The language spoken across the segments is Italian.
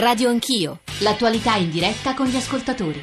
Radio Anch'io, l'attualità in diretta con gli ascoltatori.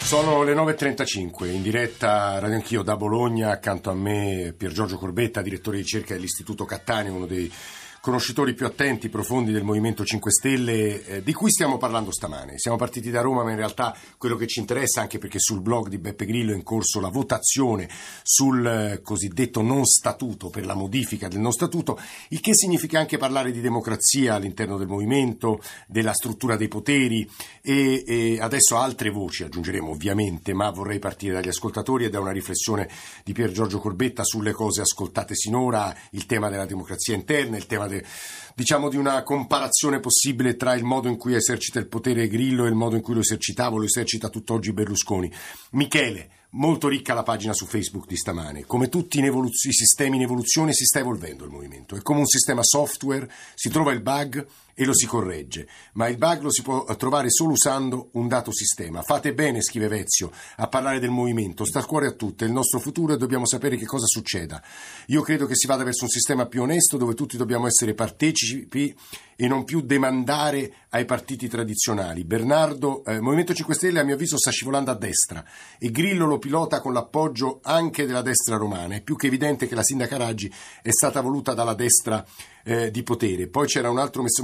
Sono le 9.35, in diretta Radio Anch'io da Bologna, accanto a me Pier Giorgio Corbetta, direttore di ricerca dell'Istituto Cattaneo, uno dei conoscitori più attenti, profondi del Movimento 5 Stelle, di cui stiamo parlando stamane. Siamo partiti da Roma, ma in realtà quello che ci interessa, anche perché sul blog di Beppe Grillo è in corso la votazione sul cosiddetto non statuto, per la modifica del non statuto, il che significa anche parlare di democrazia all'interno del Movimento, della struttura dei poteri e adesso altre voci aggiungeremo ovviamente, ma vorrei partire dagli ascoltatori e da una riflessione di Pier Giorgio Corbetta sulle cose ascoltate sinora, il tema della democrazia interna, il tema diciamo di una comparazione possibile tra il modo in cui esercita il potere Grillo e il modo in cui lo esercita tutt'oggi Berlusconi. Michele, molto ricca la pagina su Facebook di stamane. Come tutti i sistemi in evoluzione si sta evolvendo il Movimento. È come un sistema software, si trova il bug e lo si corregge, ma il bug lo si può trovare solo usando un dato sistema. Fate bene, scrive Vezio, a parlare del Movimento, sta al cuore a tutte, il nostro futuro e dobbiamo sapere che cosa succeda. Io credo che si vada verso un sistema più onesto dove tutti dobbiamo essere partecipi e non più demandare ai partiti tradizionali. Bernardo, Movimento 5 Stelle a mio avviso sta scivolando a destra e Grillo lo pilota con l'appoggio anche della destra romana. È più che evidente che la sindaca Raggi è stata voluta dalla destra di potere. Poi c'era un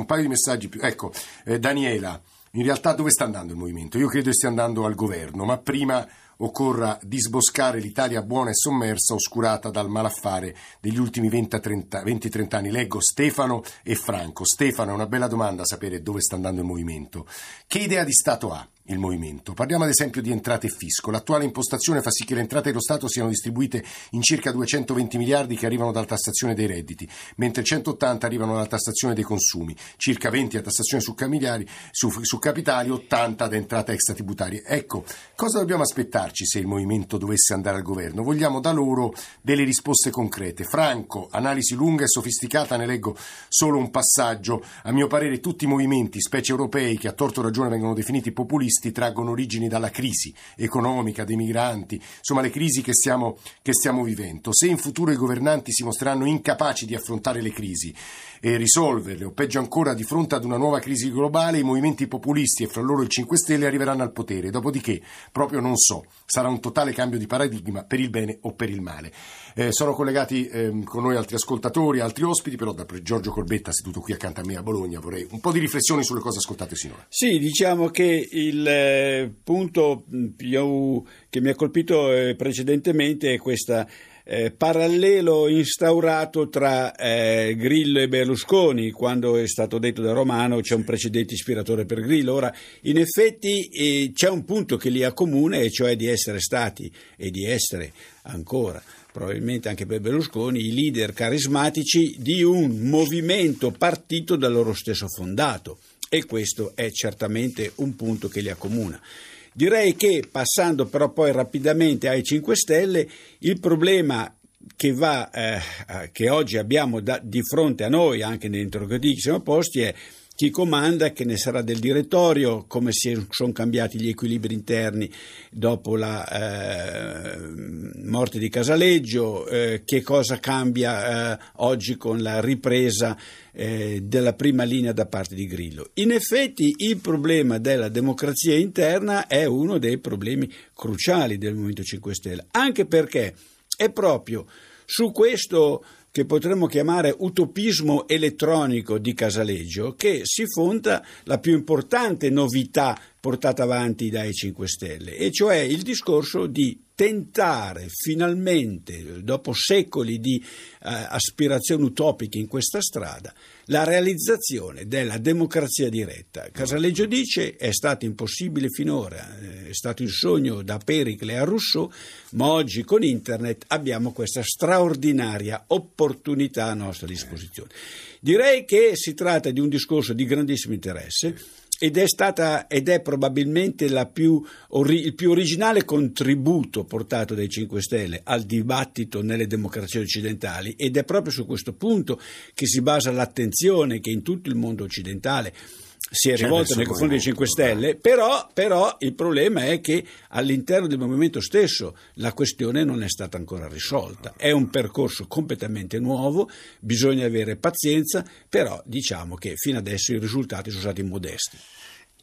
paio di messaggi più. Ecco, Daniela, in realtà dove sta andando il Movimento? Io credo che stia andando al governo, ma prima occorra disboscare l'Italia buona e sommersa, oscurata dal malaffare degli ultimi 20-30 anni. Leggo Stefano e Franco. Stefano, è una bella domanda sapere dove sta andando il Movimento. Che idea di Stato ha il Movimento? Parliamo ad esempio di entrate e fisco. L'attuale impostazione fa sì che le entrate dello Stato siano distribuite in circa 220 miliardi che arrivano dalla tassazione dei redditi, mentre 180 arrivano dalla tassazione dei consumi, circa 20 a tassazione su capitali, 80 ad entrate extratributarie. Ecco, cosa dobbiamo aspettarci se il Movimento dovesse andare al governo? Vogliamo da loro delle risposte concrete. Franco, analisi lunga e sofisticata, ne leggo solo un passaggio. A mio parere tutti i movimenti, specie europei, che a torto ragione vengono definiti populisti, traggono origini dalla crisi economica, dei migranti, insomma le crisi che stiamo vivendo. Se in futuro i governanti si mostreranno incapaci di affrontare le crisi e risolverle, o peggio ancora di fronte ad una nuova crisi globale, i movimenti populisti e fra loro il 5 Stelle arriveranno al potere, dopodiché proprio non so, sarà un totale cambio di paradigma per il bene o per il male. Sono collegati con noi altri ascoltatori, altri ospiti, però da Giorgio Corbetta seduto qui accanto a me a Bologna vorrei un po' di riflessioni sulle cose ascoltate sinora. Sì, diciamo che il punto più che mi ha colpito precedentemente è questo parallelo instaurato tra Grillo e Berlusconi. Quando è stato detto da Romano c'è un precedente ispiratore per Grillo. Ora, in effetti c'è un punto che li accomuna, e cioè di essere stati e di essere ancora, probabilmente anche per Berlusconi, i leader carismatici di un movimento partito da loro stesso fondato. E questo è certamente un punto che li accomuna. Direi che, passando però poi rapidamente ai 5 Stelle, il problema che oggi abbiamo di fronte a noi, anche negli interrogativi che siamo posti, è chi comanda, che ne sarà del direttorio, come sono cambiati gli equilibri interni dopo la morte di Casaleggio, che cosa cambia oggi con la ripresa della prima linea da parte di Grillo. In effetti il problema della democrazia interna è uno dei problemi cruciali del Movimento 5 Stelle, anche perché è proprio su questo che potremmo chiamare utopismo elettronico di Casaleggio che si fonda la più importante novità portata avanti dai 5 Stelle, e cioè il discorso di tentare finalmente, dopo secoli di aspirazioni utopiche in questa strada, la realizzazione della democrazia diretta. Casaleggio dice è stato impossibile finora, è stato il sogno da Pericle a Rousseau, ma oggi con internet abbiamo questa straordinaria opportunità a nostra disposizione. Direi che si tratta di un discorso di grandissimo interesse, ed è probabilmente il più originale contributo portato dai 5 Stelle al dibattito nelle democrazie occidentali, ed è proprio su questo punto che si basa l'attenzione che in tutto il mondo occidentale si è rivolta nei confronti dei 5 Stelle, però il problema è che all'interno del movimento stesso la questione non è stata ancora risolta. È un percorso completamente nuovo, bisogna avere pazienza, però diciamo che fino adesso i risultati sono stati modesti.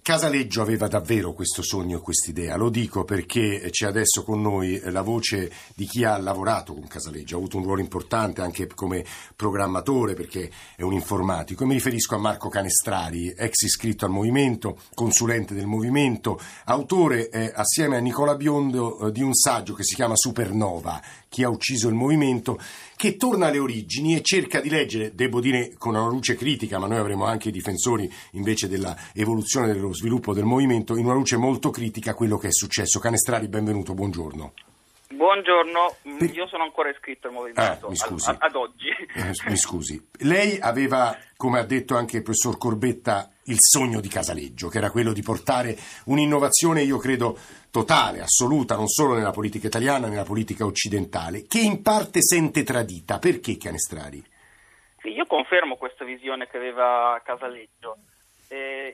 Casaleggio aveva davvero questo sogno e quest'idea, lo dico perché c'è adesso con noi la voce di chi ha lavorato con Casaleggio, ha avuto un ruolo importante anche come programmatore perché è un informatico. E mi riferisco a Marco Canestrari, ex iscritto al Movimento, consulente del Movimento, autore assieme a Nicola Biondo di un saggio che si chiama Supernova, chi ha ucciso il Movimento, che torna alle origini e cerca di leggere, devo dire con una luce critica, ma noi avremo anche i difensori invece della evoluzione dello sviluppo del movimento, in una luce molto critica quello che è successo. Canestrari, benvenuto, buongiorno. Buongiorno, io sono ancora iscritto al movimento, mi scusi. Ad oggi. Mi scusi, lei aveva, come ha detto anche il professor Corbetta, il sogno di Casaleggio, che era quello di portare un'innovazione, io credo, totale, assoluta, non solo nella politica italiana, nella politica occidentale, che in parte sente tradita. Perché, Canestrari? Sì, io confermo questa visione che aveva Casaleggio.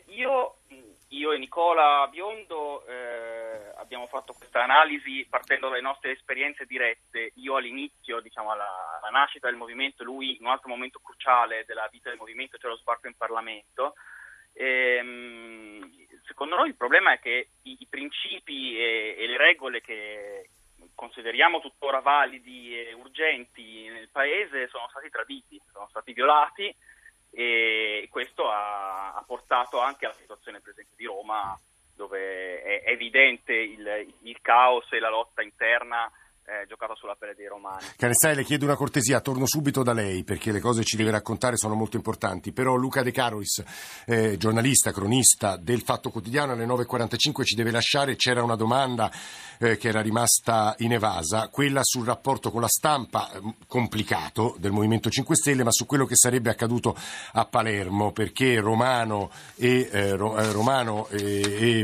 Io e Nicola Biondo abbiamo fatto questa analisi partendo dalle nostre esperienze dirette. Io all'inizio, diciamo, alla nascita del movimento, lui in un altro momento cruciale della vita del movimento, cioè lo sbarco in Parlamento. Secondo noi il problema è che i principi e le regole che consideriamo tuttora validi e urgenti nel Paese sono stati traditi, sono stati violati, e questo ha portato anche alla situazione per esempio di Roma, dove è evidente il caos e la lotta interna giocata sulla pelle dei romani. Canestrari, le chiedo una cortesia, torno subito da lei perché le cose ci deve raccontare sono molto importanti, però Luca De Carolis, giornalista, cronista del Fatto Quotidiano, alle 9.45 ci deve lasciare. C'era una domanda che era rimasta inevasa, quella sul rapporto con la stampa complicato del Movimento 5 Stelle, ma su quello che sarebbe accaduto a Palermo, perché Romano e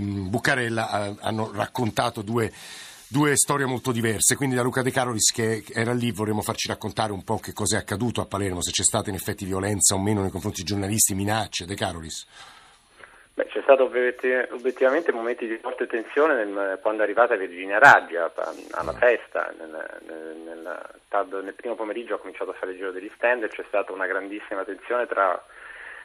Buccarella hanno raccontato due storie molto diverse, quindi da Luca De Carolis, che era lì, vorremmo farci raccontare un po' che cosa è accaduto a Palermo, se c'è stata in effetti violenza o meno nei confronti di giornalisti, minacce. De Carolis. C'è stato obiettivamente momenti di forte tensione quando è arrivata Virginia Raggi alla festa, nel primo pomeriggio ha cominciato a fare il giro degli stand e c'è stata una grandissima tensione tra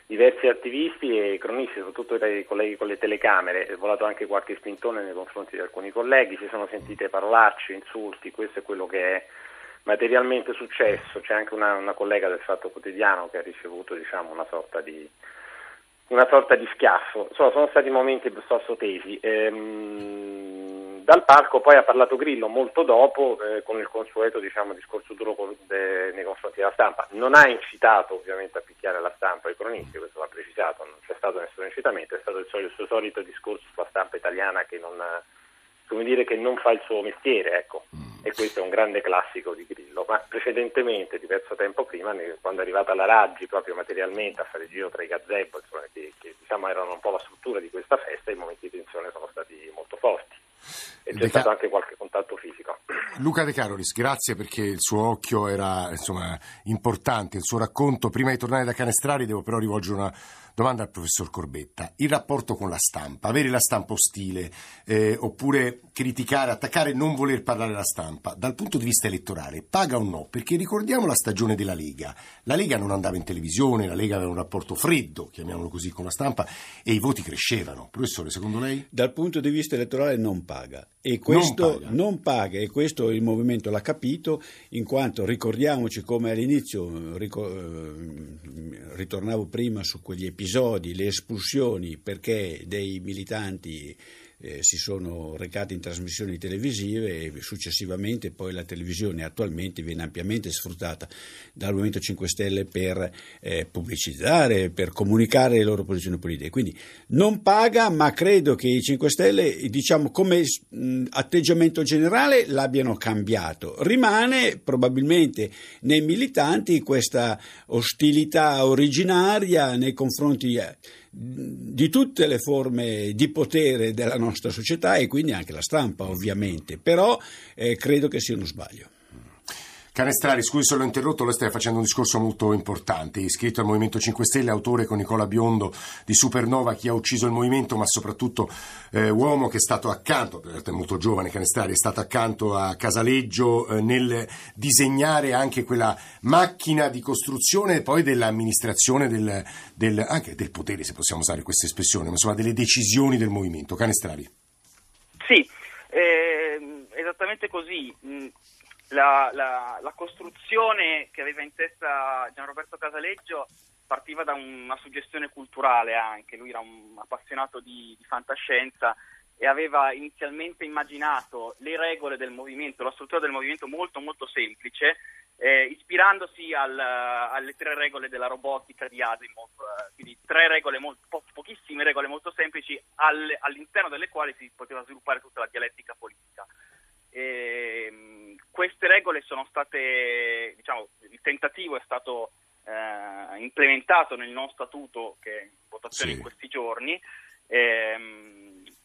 diversi attivisti e cronisti, soprattutto i colleghi con le telecamere. È volato anche qualche spintone nei confronti di alcuni colleghi, si sono sentite parolacce, insulti, questo è quello che è materialmente successo. C'è anche una collega del Fatto Quotidiano che ha ricevuto, diciamo, una sorta di schiaffo. Insomma, sono stati momenti piuttosto tesi. Dal palco poi ha parlato Grillo molto dopo, con il consueto, diciamo, discorso duro nei confronti della stampa. Non ha incitato ovviamente a picchiare la stampa e i cronisti, questo va precisato, non c'è stato nessun incitamento, è stato il suo solito discorso sulla stampa italiana che non fa il suo mestiere, ecco. E questo è un grande classico di Grillo, ma precedentemente, diverso tempo prima, quando è arrivata la Raggi proprio materialmente a fare il giro tra i gazebo, insomma, che diciamo erano un po' la struttura di questa festa, i momenti di tensione sono stati molto forti. E c'è stato anche qualche contatto fisico. Luca De Carolis, grazie, perché il suo occhio era, insomma, importante, il suo racconto. Prima di tornare da Canestrari devo però rivolgere una domanda al professor Corbetta. Il rapporto con la stampa, avere la stampa ostile, oppure criticare, attaccare, non voler parlare alla stampa, dal punto di vista elettorale paga o no? Perché ricordiamo la stagione della Lega. La Lega non andava in televisione, la Lega aveva un rapporto freddo, chiamiamolo così, con la stampa e i voti crescevano. Professore, secondo lei? Dal punto di vista elettorale non paga. E questo non paga, e questo il movimento l'ha capito, in quanto ricordiamoci come all'inizio, ritornavo prima su quegli episodi, le espulsioni perché dei militanti si sono recati in trasmissioni televisive e successivamente poi la televisione attualmente viene ampiamente sfruttata dal Movimento 5 Stelle per pubblicizzare, per comunicare le loro posizioni politiche. Quindi non paga, ma credo che i 5 Stelle, diciamo, come atteggiamento generale l'abbiano cambiato. Rimane probabilmente nei militanti questa ostilità originaria nei confronti di tutte le forme di potere della nostra società e quindi anche la stampa, ovviamente, però credo che sia uno sbaglio. Canestrari, scusi se l'ho interrotto, lei sta facendo un discorso molto importante, iscritto al Movimento 5 Stelle, autore con Nicola Biondo di Supernova, chi ha ucciso il movimento, ma soprattutto uomo che è stato accanto, è molto giovane Canestrari, è stato accanto a Casaleggio nel disegnare anche quella macchina di costruzione e poi dell'amministrazione anche del potere, se possiamo usare questa espressione, ma insomma delle decisioni del movimento. Canestrari. Sì, esattamente così. La costruzione che aveva in testa Gianroberto Casaleggio partiva da una suggestione culturale anche, lui era un appassionato di fantascienza e aveva inizialmente immaginato le regole del movimento, la struttura del movimento molto molto semplice, ispirandosi alle 3 regole della robotica di Asimov, quindi 3 regole, pochissime regole molto semplici all'interno delle quali si poteva sviluppare tutta la dialettica politica. Queste regole sono state, diciamo, il tentativo è stato implementato nel non statuto che è in votazione in questi giorni,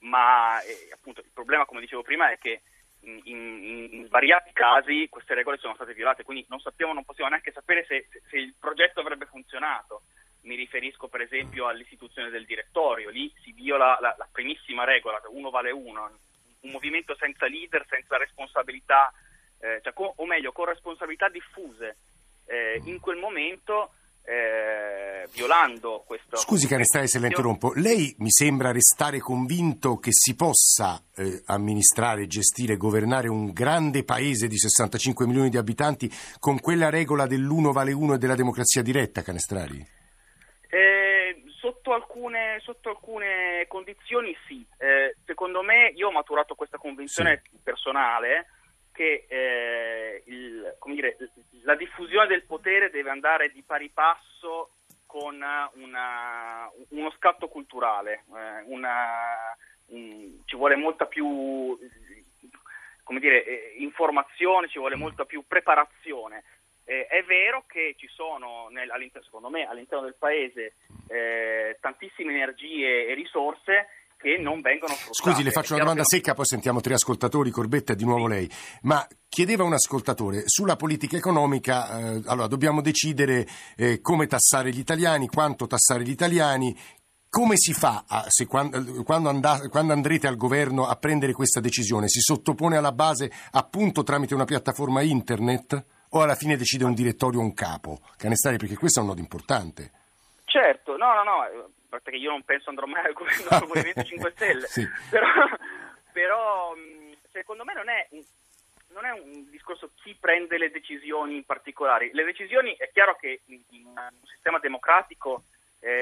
ma appunto il problema, come dicevo prima, è che in svariati casi queste regole sono state violate, quindi non possiamo neanche sapere se il progetto avrebbe funzionato. Mi riferisco per esempio all'istituzione del direttorio, lì si viola la primissima regola, 1 vale 1. Un movimento senza leader, senza responsabilità, con responsabilità diffuse. In quel momento, violando questo... Scusi Canestrari se la interrompo, lei mi sembra restare convinto che si possa amministrare, gestire, governare un grande paese di 65 milioni di abitanti con quella regola dell'1 vale 1 e della democrazia diretta, Canestrari? Sotto alcune condizioni sì, secondo me io ho maturato questa convinzione personale che la diffusione del potere deve andare di pari passo con uno scatto culturale, ci vuole molta più informazione, ci vuole molta più preparazione. È vero che ci sono, secondo me, all'interno del paese tantissime energie e risorse che non vengono sfruttate. Scusi, le faccio una domanda secca, poi sentiamo 3 ascoltatori, Corbetta, di nuovo lei. Ma chiedeva un ascoltatore, sulla politica economica, allora dobbiamo decidere come tassare gli italiani, quanto tassare gli italiani, come si fa quando andrete al governo a prendere questa decisione? Si sottopone alla base appunto tramite una piattaforma internet? O alla fine decide un direttorio o un capo? Canestrari, perché questo è un nodo importante. Certo, no, perché io non penso andrò mai al governo del Movimento 5 Stelle, sì. però secondo me non è un discorso chi prende le decisioni in particolare. Le decisioni, è chiaro che in un sistema democratico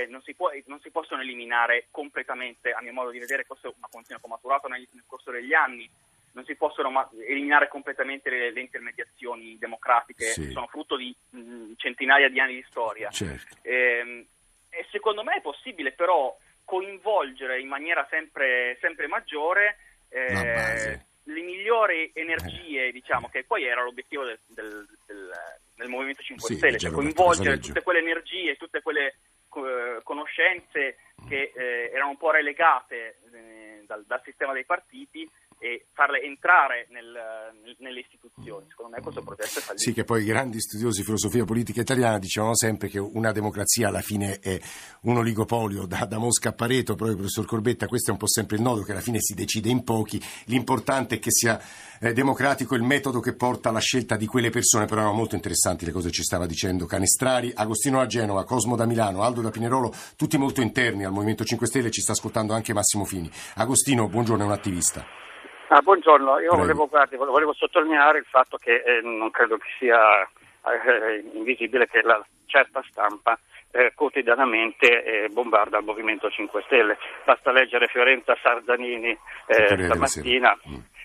non si possono eliminare completamente, a mio modo di vedere, questo è una condizione che ho maturato nel corso degli anni, non si possono eliminare completamente le intermediazioni democratiche, sono frutto di centinaia di anni di storia. Certo. E secondo me è possibile però coinvolgere in maniera sempre maggiore le migliori energie, che poi era l'obiettivo del Movimento 5 Stelle, cioè coinvolgere tutte quelle energie, tutte quelle conoscenze che erano un po' relegate dal sistema dei partiti, e farle entrare nelle istituzioni. Secondo me questo progetto è fallito. Sì, che poi i grandi studiosi di filosofia politica italiana dicevano sempre che una democrazia alla fine è un oligopolio, da Mosca a Pareto, proprio professor Corbetta, questo è un po' sempre il nodo, che alla fine si decide in pochi, l'importante è che sia democratico il metodo che porta alla scelta di quelle persone. Però erano molto interessanti le cose che ci stava dicendo Canestrari. Agostino da Genova, Cosmo da Milano, Aldo da Pinerolo, tutti molto interni al Movimento 5 Stelle, ci sta ascoltando anche Massimo Fini. Agostino, buongiorno, è un attivista. Buongiorno, io volevo sottolineare il fatto che non credo che sia invisibile che la certa stampa quotidianamente bombarda il Movimento 5 Stelle. Basta leggere Fiorenza Sarzanini stamattina,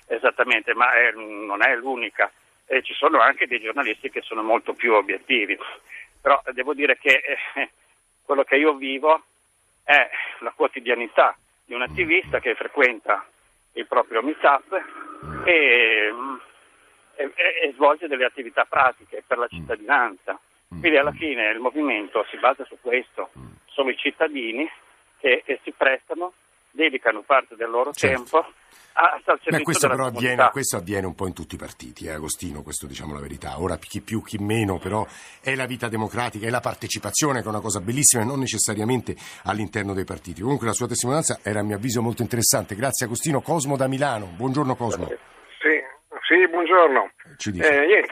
esattamente, ma non è l'unica. E ci sono anche dei giornalisti che sono molto più obiettivi. Però devo dire che quello che io vivo è la quotidianità di un attivista che frequenta il proprio meetup e svolge delle attività pratiche per la cittadinanza. Quindi alla fine il movimento si basa su questo, sono i cittadini che si prestano, dedicano parte del loro tempo al servizio. Beh, questo della però avviene, questo avviene un po' in tutti i partiti, Agostino, questo diciamo la verità. Ora chi più chi meno, però è la vita democratica, è la partecipazione, che è una cosa bellissima e non necessariamente all'interno dei partiti. Comunque la sua testimonianza era a mio avviso molto interessante. Grazie Agostino. Cosmo da Milano, buongiorno Cosmo. Sì, buongiorno. Io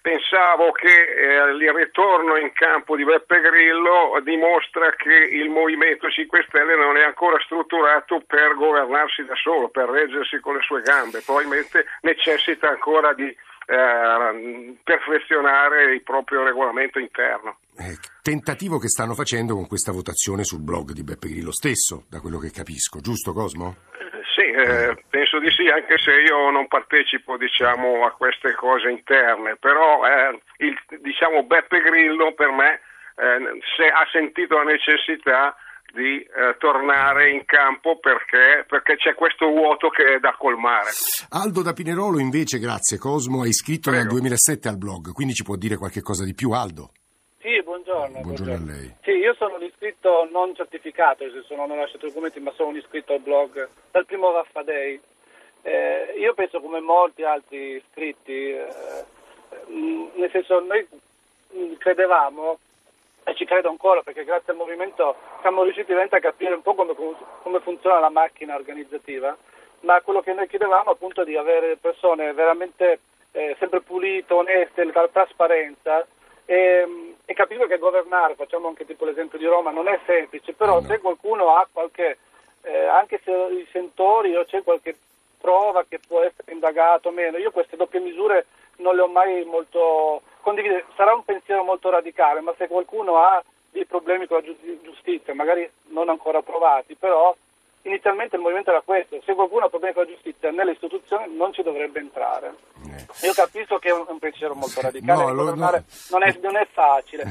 pensavo che il ritorno in campo di Beppe Grillo dimostra che il Movimento 5 Stelle non è ancora strutturato per governarsi da solo, per reggersi con le sue gambe, probabilmente necessita ancora di perfezionare il proprio regolamento interno. Tentativo che stanno facendo con questa votazione sul blog di Beppe Grillo stesso, da quello che capisco, giusto Cosmo? Penso di sì, anche se io non partecipo a queste cose interne, però Beppe Grillo per me ha sentito la necessità di tornare in campo perché c'è questo vuoto che è da colmare. Aldo da Pinerolo invece, grazie Cosmo, è iscritto nel 2007 al blog, quindi ci può dire qualche cosa di più Aldo? Sì, buongiorno a lei. Sì, io sono un iscritto non certificato, non ho lasciato documenti, ma sono un iscritto al blog dal primo Raffa Day. Io penso come molti altri iscritti, nel senso noi credevamo e ci credo ancora, perché grazie al Movimento siamo riusciti a capire un po' come funziona la macchina organizzativa, ma quello che noi chiedevamo appunto è di avere persone veramente sempre pulite, oneste, la trasparenza. E capisco che governare, facciamo anche tipo l'esempio di Roma, non è semplice, però se qualcuno ha qualche anche se i sentori o c'è qualche prova che può essere indagato o meno, io queste doppie misure non le ho mai molto condivise. Sarà un pensiero molto radicale, ma se qualcuno ha dei problemi con la giustizia, magari non ancora provati, però inizialmente il movimento era questo: se qualcuno ha problemi con la giustizia nelle istituzioni non ci dovrebbe entrare. Io capisco che è un pensiero molto radicale, non è facile,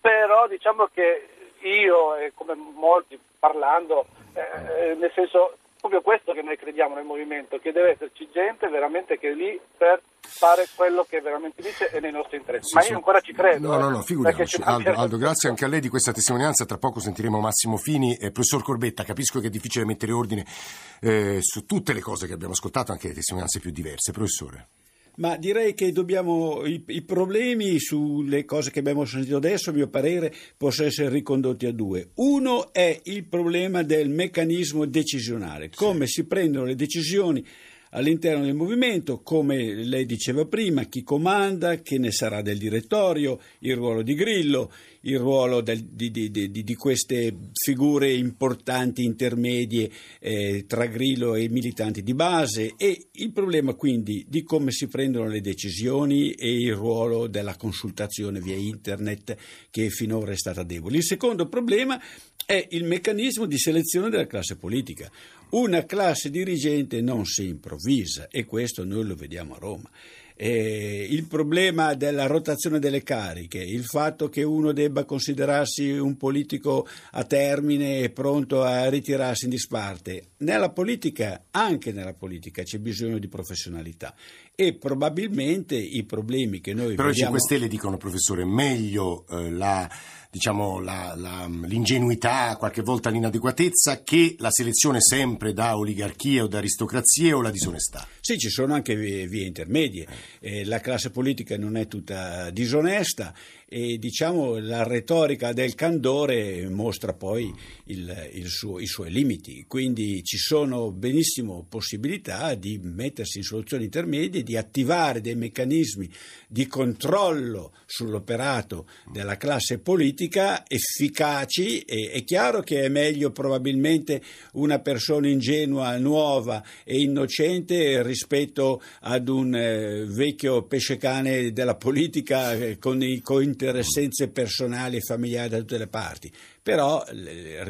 però diciamo che io, e come molti parlando, nel senso proprio questo che noi crediamo nel movimento, che deve esserci gente veramente che è lì per fare quello che veramente dice è nei nostri interessi, io ancora ci credo. No, figuriamoci. Aldo, grazie anche a lei di questa testimonianza. Tra poco sentiremo Massimo Fini. Professor Corbetta, capisco che è difficile mettere ordine su tutte le cose che abbiamo ascoltato, anche le testimonianze più diverse, professore. Ma direi che dobbiamo i problemi sulle cose che abbiamo sentito adesso, a mio parere, possono essere ricondotti a due. Uno è il problema del meccanismo decisionale, come si prendono le decisioni all'interno del movimento, come lei diceva prima, chi comanda, che ne sarà del direttorio, il ruolo di Grillo, il ruolo di queste figure importanti intermedie tra Grillo e i militanti di base, e il problema quindi di come si prendono le decisioni e il ruolo della consultazione via internet, che finora è stata debole. Il secondo problema è il meccanismo di selezione della classe politica. Una classe dirigente non si improvvisa, e questo noi lo vediamo a Roma. Il problema della rotazione delle cariche, il fatto che uno debba considerarsi un politico a termine e pronto a ritirarsi in disparte. Anche nella politica c'è bisogno di professionalità, e probabilmente i problemi che noi però vediamo... Però i 5 Stelle dicono, professore, meglio l'ingenuità, qualche volta l'inadeguatezza, che la selezione sempre da oligarchie o da aristocrazie o la disonestà. Sì, ci sono anche vie intermedie. La classe politica non è tutta disonesta, e la retorica del candore mostra poi i suoi limiti. Quindi ci sono benissimo possibilità di mettersi in soluzioni intermedie, di attivare dei meccanismi di controllo sull'operato della classe politica efficaci. È chiaro che è meglio probabilmente una persona ingenua, nuova e innocente rispetto ad un vecchio pescecane della politica con interessenze personali e familiari da tutte le parti. Però,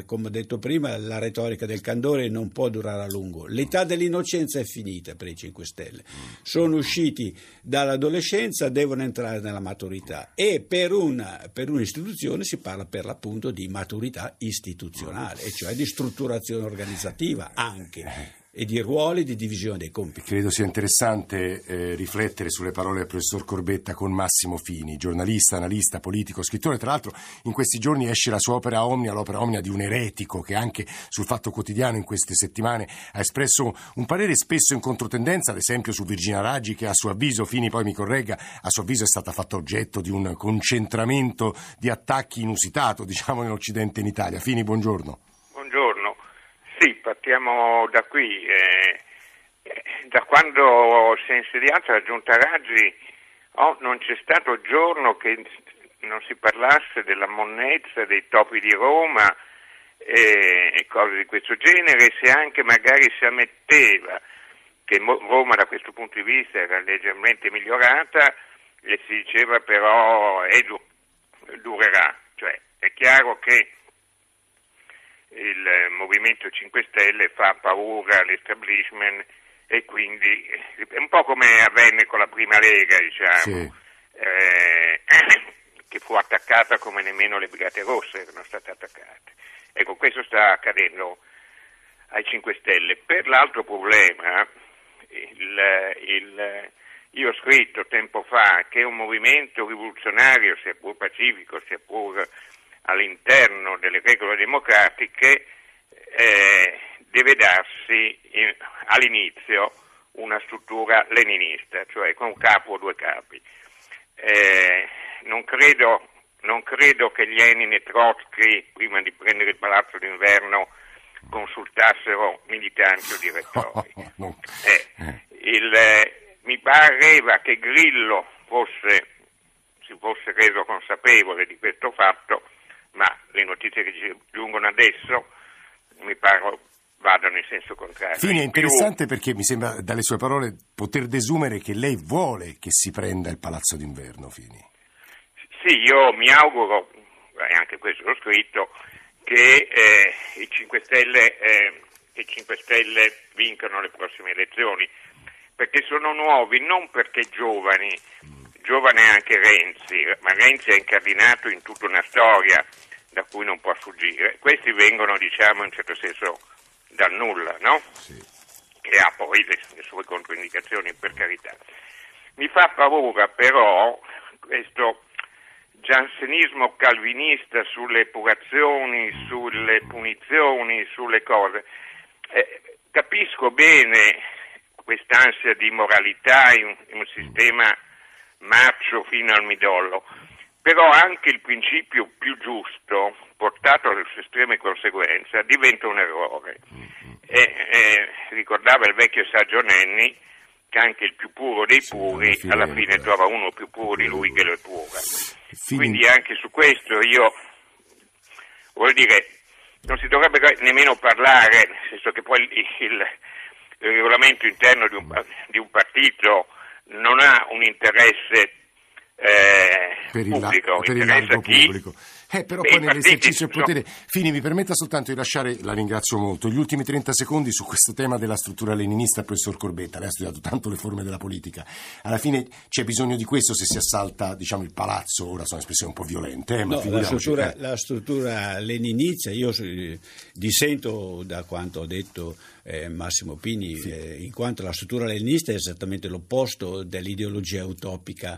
come ho detto prima, la retorica del candore non può durare a lungo. L'età dell'innocenza è finita per i 5 Stelle. Sono usciti dall'adolescenza, devono entrare nella maturità, e per un'istituzione si parla per l'appunto di maturità istituzionale, e cioè di strutturazione organizzativa anche. e di ruoli e di divisione dei compiti. Credo sia interessante riflettere sulle parole del professor Corbetta con Massimo Fini, giornalista, analista, politico, scrittore. Tra l'altro in questi giorni esce la sua opera omnia, l'opera omnia di un eretico, che anche sul Fatto Quotidiano in queste settimane ha espresso un parere spesso in controtendenza, ad esempio su Virginia Raggi, che a suo avviso, Fini poi mi corregga, a suo avviso è stata fatta oggetto di un concentramento di attacchi inusitato, diciamo, nell'Occidente e in Italia. Fini, buongiorno. Buongiorno. Sì, partiamo da qui. Da quando si è insediata la giunta Raggi non c'è stato giorno che non si parlasse della monnezza, dei topi di Roma e cose di questo genere, se anche magari si ammetteva che Roma da questo punto di vista era leggermente migliorata, e si diceva però durerà. Cioè, è chiaro che il Movimento 5 Stelle fa paura all'establishment, e quindi è un po' come avvenne con la prima Lega, diciamo, sì. Che fu attaccata come nemmeno le Brigate Rosse erano state attaccate. Ecco, questo sta accadendo ai 5 Stelle. Per l'altro problema, io ho scritto tempo fa che un movimento rivoluzionario, sia pur pacifico, sia pur all'interno delle regole democratiche, deve darsi all'inizio una struttura leninista, cioè con un capo o due capi. Non credo che Lenin e Trotsky, prima di prendere il Palazzo d'Inverno, consultassero militanti o direttori. Mi pareva che Grillo si fosse reso consapevole di questo fatto, ma le notizie che ci giungono adesso mi pare vadano in senso contrario. Fini, è interessante perché mi sembra dalle sue parole poter desumere che lei vuole che si prenda il Palazzo d'Inverno, Fini. Sì, io mi auguro, e anche questo l'ho scritto, che i 5 Stelle vincano le prossime elezioni, perché sono nuovi, non perché giovane è anche Renzi, ma Renzi è incardinato in tutta una storia da cui non può fuggire. Questi vengono, diciamo, in un certo senso dal nulla, no? Sì. Che ha poi le sue controindicazioni, per carità. Mi fa paura però questo giansenismo calvinista sulle epurazioni, sulle punizioni, sulle cose. Capisco bene quest'ansia di moralità in un sistema marcio fino al midollo, però anche il principio più giusto, portato alle sue estreme conseguenze, diventa un errore. Ricordava il vecchio saggio Nenni che anche il più puro dei puri alla fine trova uno più puro di lui che lo epura. Quindi anche su questo io, vuol dire, non si dovrebbe nemmeno parlare, nel senso che poi il regolamento interno di un partito non ha un interesse pubblico, per il largo pubblico. Però poi nell'esercizio del potere. Fini, mi permetta soltanto di lasciare, la ringrazio molto, gli ultimi 30 secondi su questo tema della struttura leninista. Professor Corbetta, lei ha studiato tanto le forme della politica, alla fine c'è bisogno di questo se si assalta, diciamo, il palazzo? Ora sono espressioni un po' violente, ma no, la struttura leninista, io dissento da quanto ha detto Massimo Fini, sì, in quanto la struttura leninista è esattamente l'opposto dell'ideologia utopica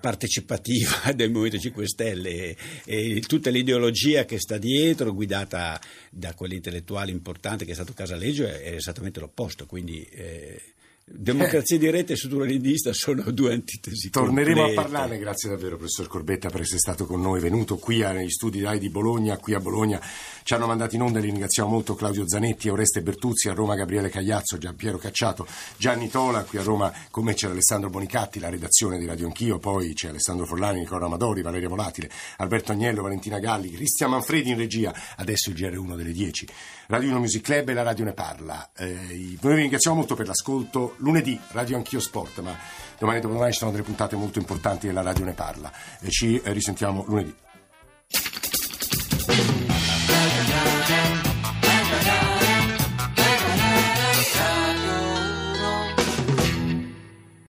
partecipativa del Movimento 5 Stelle e tutta l'ideologia che sta dietro, guidata da quell'intellettuale importante che è stato Casaleggio, è esattamente l'opposto, quindi democrazia diretta e struttura leninista sono due antitesi torneremo complete. A parlarne. Grazie davvero, professor Corbetta, per essere stato con noi, venuto qui negli studi RAI di Bologna. Qui a Bologna ci hanno mandato in onda, li ringraziamo molto, Claudio Zanetti, Oreste Bertuzzi, a Roma Gabriele Cagliazzo, Giampiero Cacciato, Gianni Tola. Qui a Roma con me c'era Alessandro Bonicatti, la redazione di Radio Anch'io, poi c'è Alessandro Forlani, Nicola Amadori, Valeria Volatile, Alberto Agnello, Valentina Galli, Cristian Manfredi in regia. Adesso il GR1 delle 10, Radio 1 Music Club e la radio ne parla. Noi vi ringraziamo molto per l'ascolto. Lunedì Radio Anch'io Sport, ma domani e dopodomani ci sono delle puntate molto importanti della Radio Ne Parla. Ci risentiamo lunedì.